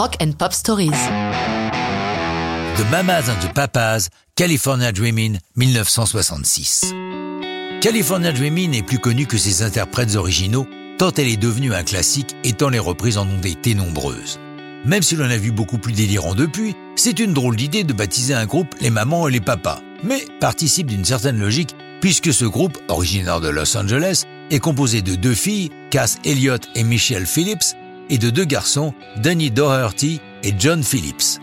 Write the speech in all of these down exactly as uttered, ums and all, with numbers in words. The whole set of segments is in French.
Rock and Pop Stories. The Mamas and the Papas, California Dreamin', dix-neuf cent soixante-six. California Dreamin' est plus connue que ses interprètes originaux, tant elle est devenue un classique et tant les reprises en ont été nombreuses. Même si l'on a vu beaucoup plus délirant depuis, c'est une drôle d'idée de baptiser un groupe les mamans et les papas, mais participe d'une certaine logique puisque ce groupe, originaire de Los Angeles, est composé de deux filles, Cass Elliot et Michelle Phillips, et de deux garçons, Denny Doherty et John Phillips.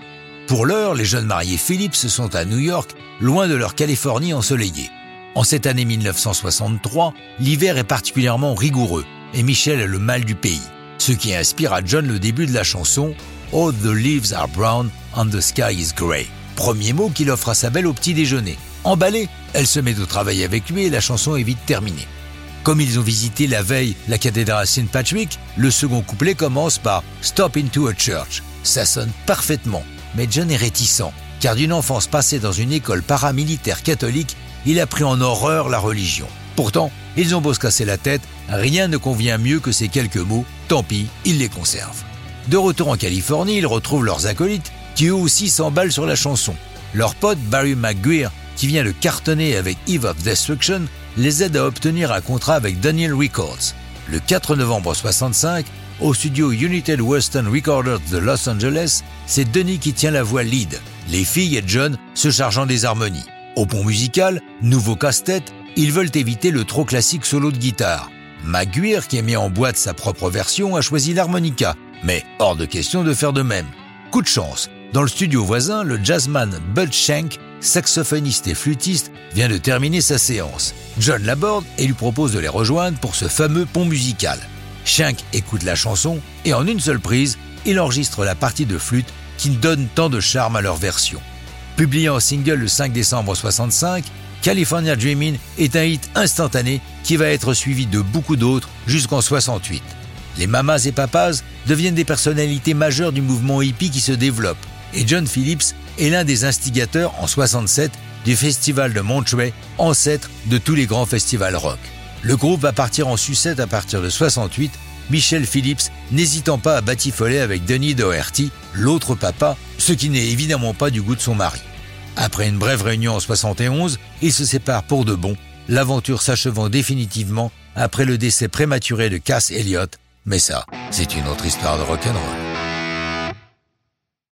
Pour l'heure, les jeunes mariés Phillips sont à New York, loin de leur Californie ensoleillée. En cette année dix-neuf cent soixante-trois, l'hiver est particulièrement rigoureux et Michelle est le mâle du pays, ce qui inspire à John le début de la chanson « All the leaves are brown and the sky is grey », premier mot qu'il offre à sa belle au petit déjeuner. Emballée, elle se met au travail avec lui et la chanson est vite terminée. Comme ils ont visité la veille la cathédrale Saint Patrick, le second couplet commence par « Stop into a church ». Ça sonne parfaitement, mais John est réticent, car d'une enfance passée dans une école paramilitaire catholique, il a pris en horreur la religion. Pourtant, ils ont beau se casser la tête, rien ne convient mieux que ces quelques mots, tant pis, ils les conservent. De retour en Californie, ils retrouvent leurs acolytes, qui eux aussi s'emballent sur la chanson. Leur pote Barry McGuire, qui vient de cartonner avec Eve of Destruction, les aide à obtenir un contrat avec Daniel Records. Le quatre novembre soixante-cinq, au studio United Western Recorders de Los Angeles, c'est Denny qui tient la voix lead, les filles et John se chargeant des harmonies. Au pont musical, nouveau casse-tête, ils veulent éviter le trop classique solo de guitare. McGuire, qui a mis en boîte sa propre version, a choisi l'harmonica, mais hors de question de faire de même. Coup de chance, dans le studio voisin, le jazzman Bud Schenk, saxophoniste et flûtiste, vient de terminer sa séance. John l'aborde et lui propose de les rejoindre pour ce fameux pont musical. Schenk écoute la chanson et en une seule prise, il enregistre la partie de flûte qui donne tant de charme à leur version. Publié en single le cinq décembre soixante-cinq, California Dreamin' est un hit instantané qui va être suivi de beaucoup d'autres jusqu'en soixante-huit. Les Mamas et Papas deviennent des personnalités majeures du mouvement hippie qui se développe et John Phillips est l'un des instigateurs en soixante-sept du festival de Monterey, ancêtre de tous les grands festivals rock. Le groupe va partir en sucette à partir de soixante-huit, Michelle Phillips n'hésitant pas à batifoler avec Denny Doherty, l'autre papa, ce qui n'est évidemment pas du goût de son mari. Après une brève réunion en soixante et onze, ils se séparent pour de bon, l'aventure s'achevant définitivement après le décès prématuré de Cass Elliot. Mais ça, c'est une autre histoire de rock'n'roll.